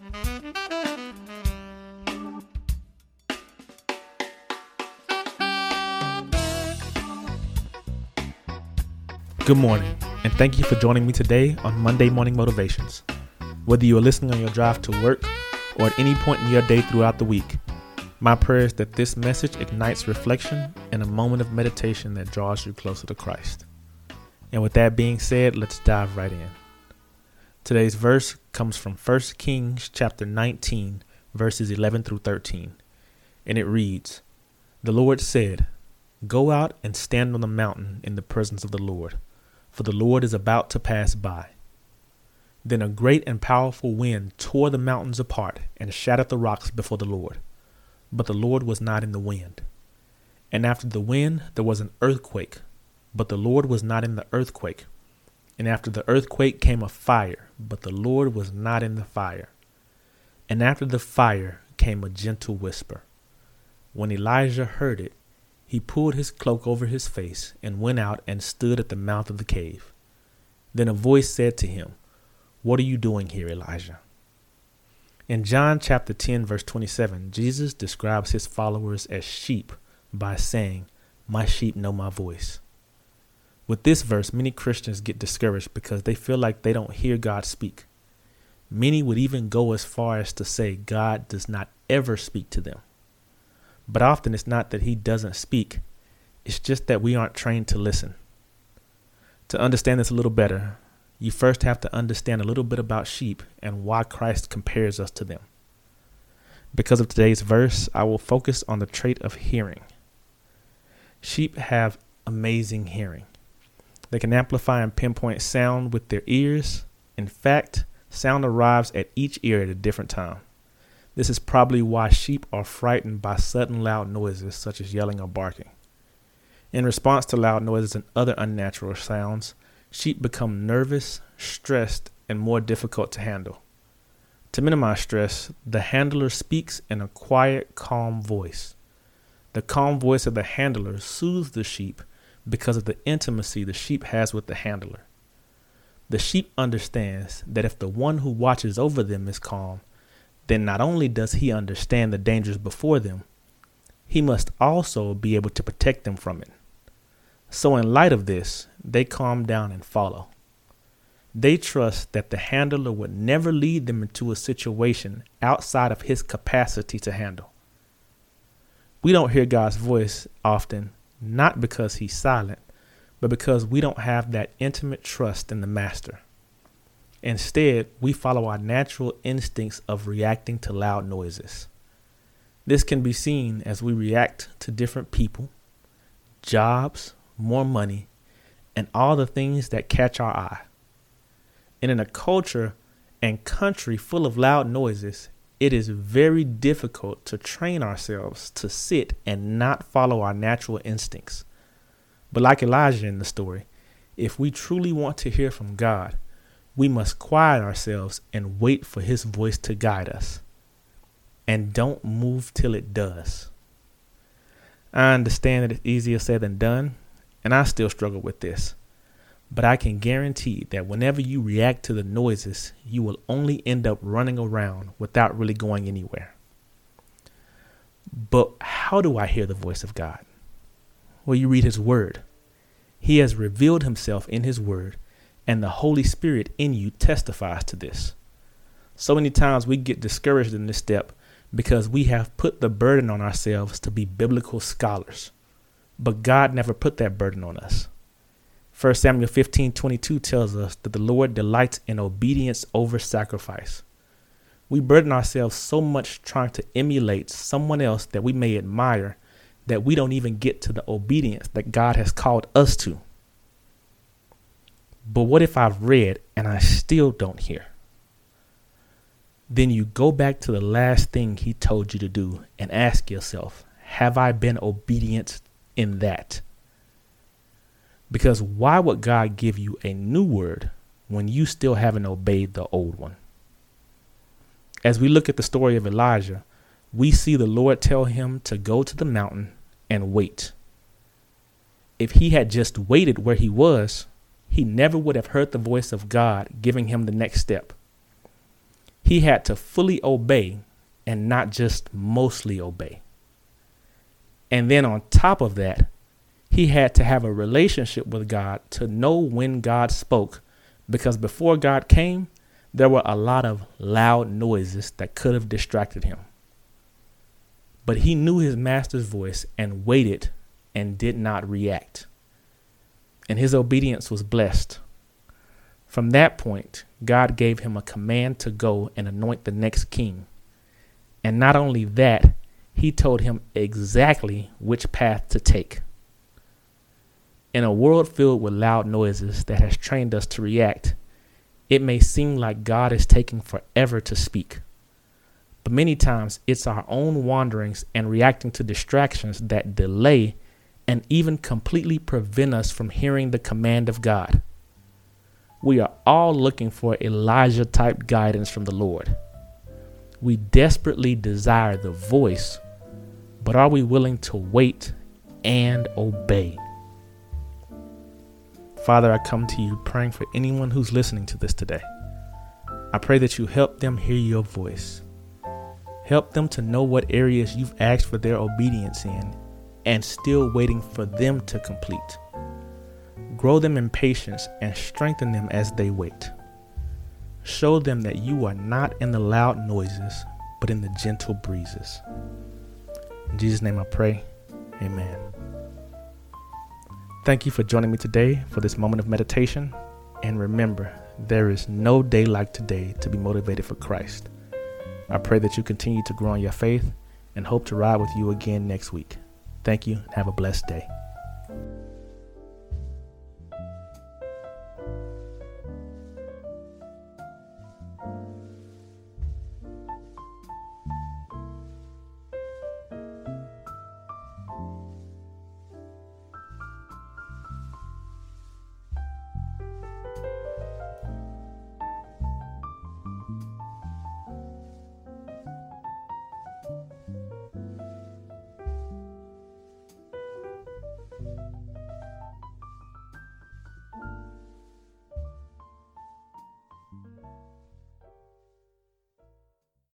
Good morning, and thank you for joining me today on Monday Morning Motivations. Whether you are listening on your drive to work or at any point in your day throughout the week, my prayer is that this message ignites reflection and a moment of meditation that draws you closer to Christ. And with that being said, let's dive right in. Today's verse comes from 1 Kings chapter 19, verses 11 through 13, and it reads, "The Lord said, 'Go out and stand on the mountain in the presence of the Lord, for the Lord is about to pass by.' Then a great and powerful wind tore the mountains apart and shattered the rocks before the Lord. But the Lord was not in the wind. And after the wind, there was an earthquake, but the Lord was not in the earthquake. And after the earthquake came a fire, but the Lord was not in the fire. And after the fire came a gentle whisper. When Elijah heard it, he pulled his cloak over his face and went out and stood at the mouth of the cave. Then a voice said to him, 'What are you doing here, Elijah?'" In John chapter 10, verse 27, Jesus describes his followers as sheep by saying, "My sheep know my voice." With this verse, many Christians get discouraged because they feel like they don't hear God speak. Many would even go as far as to say God does not ever speak to them. But often it's not that he doesn't speak. It's just that we aren't trained to listen. To understand this a little better, you first have to understand a little bit about sheep and why Christ compares us to them. Because of today's verse, I will focus on the trait of hearing. Sheep have amazing hearing. They can amplify and pinpoint sound with their ears. In fact, sound arrives at each ear at a different time. This is probably why sheep are frightened by sudden loud noises such as yelling or barking. In response to loud noises and other unnatural sounds, sheep become nervous, stressed, and more difficult to handle. To minimize stress, the handler speaks in a quiet, calm voice. The calm voice of the handler soothes the sheep because of the intimacy the sheep has with the handler. The sheep understands that if the one who watches over them is calm, then not only does he understand the dangers before them, he must also be able to protect them from it. So in light of this, they calm down and follow. They trust that the handler would never lead them into a situation outside of his capacity to handle. We don't hear God's voice often, not because he's silent, but because we don't have that intimate trust in the master. Instead, we follow our natural instincts of reacting to loud noises. This can be seen as we react to different people, jobs, more money, and all the things that catch our eye. And in a culture and country full of loud noises, it is very difficult to train ourselves to sit and not follow our natural instincts. But like Elijah in the story, if we truly want to hear from God, we must quiet ourselves and wait for his voice to guide us. And don't move till it does. I understand that it's easier said than done, and I still struggle with this. But I can guarantee that whenever you react to the noises, you will only end up running around without really going anywhere. But how do I hear the voice of God? Well, you read his word. He has revealed himself in his word, and the Holy Spirit in you testifies to this. So many times we get discouraged in this step because we have put the burden on ourselves to be biblical scholars. But God never put that burden on us. 1 Samuel 15:22 tells us that the Lord delights in obedience over sacrifice. We burden ourselves so much trying to emulate someone else that we may admire that we don't even get to the obedience that God has called us to. But what if I've read and I still don't hear? Then you go back to the last thing he told you to do and ask yourself, have I been obedient in that? Because why would God give you a new word when you still haven't obeyed the old one? As we look at the story of Elijah, we see the Lord tell him to go to the mountain and wait. If he had just waited where he was, he never would have heard the voice of God giving him the next step. He had to fully obey and not just mostly obey. And then on top of that, he had to have a relationship with God to know when God spoke, because before God came, there were a lot of loud noises that could have distracted him. But he knew his master's voice and waited and did not react. And his obedience was blessed. From that point, God gave him a command to go and anoint the next king. And not only that, he told him exactly which path to take. In a world filled with loud noises that has trained us to react, it may seem like God is taking forever to speak. But many times it's our own wanderings and reacting to distractions that delay and even completely prevent us from hearing the command of God. We are all looking for Elijah-type guidance from the Lord. We desperately desire the voice, but are we willing to wait and obey? Father, I come to you praying for anyone who's listening to this today. I pray that you help them hear your voice. Help them to know what areas you've asked for their obedience in and still waiting for them to complete. Grow them in patience and strengthen them as they wait. Show them that you are not in the loud noises, but in the gentle breezes. In Jesus' name I pray. Amen. Thank you for joining me today for this moment of meditation. And remember, there is no day like today to be motivated for Christ. I pray that you continue to grow in your faith and hope to ride with you again next week. Thank you and have a blessed day.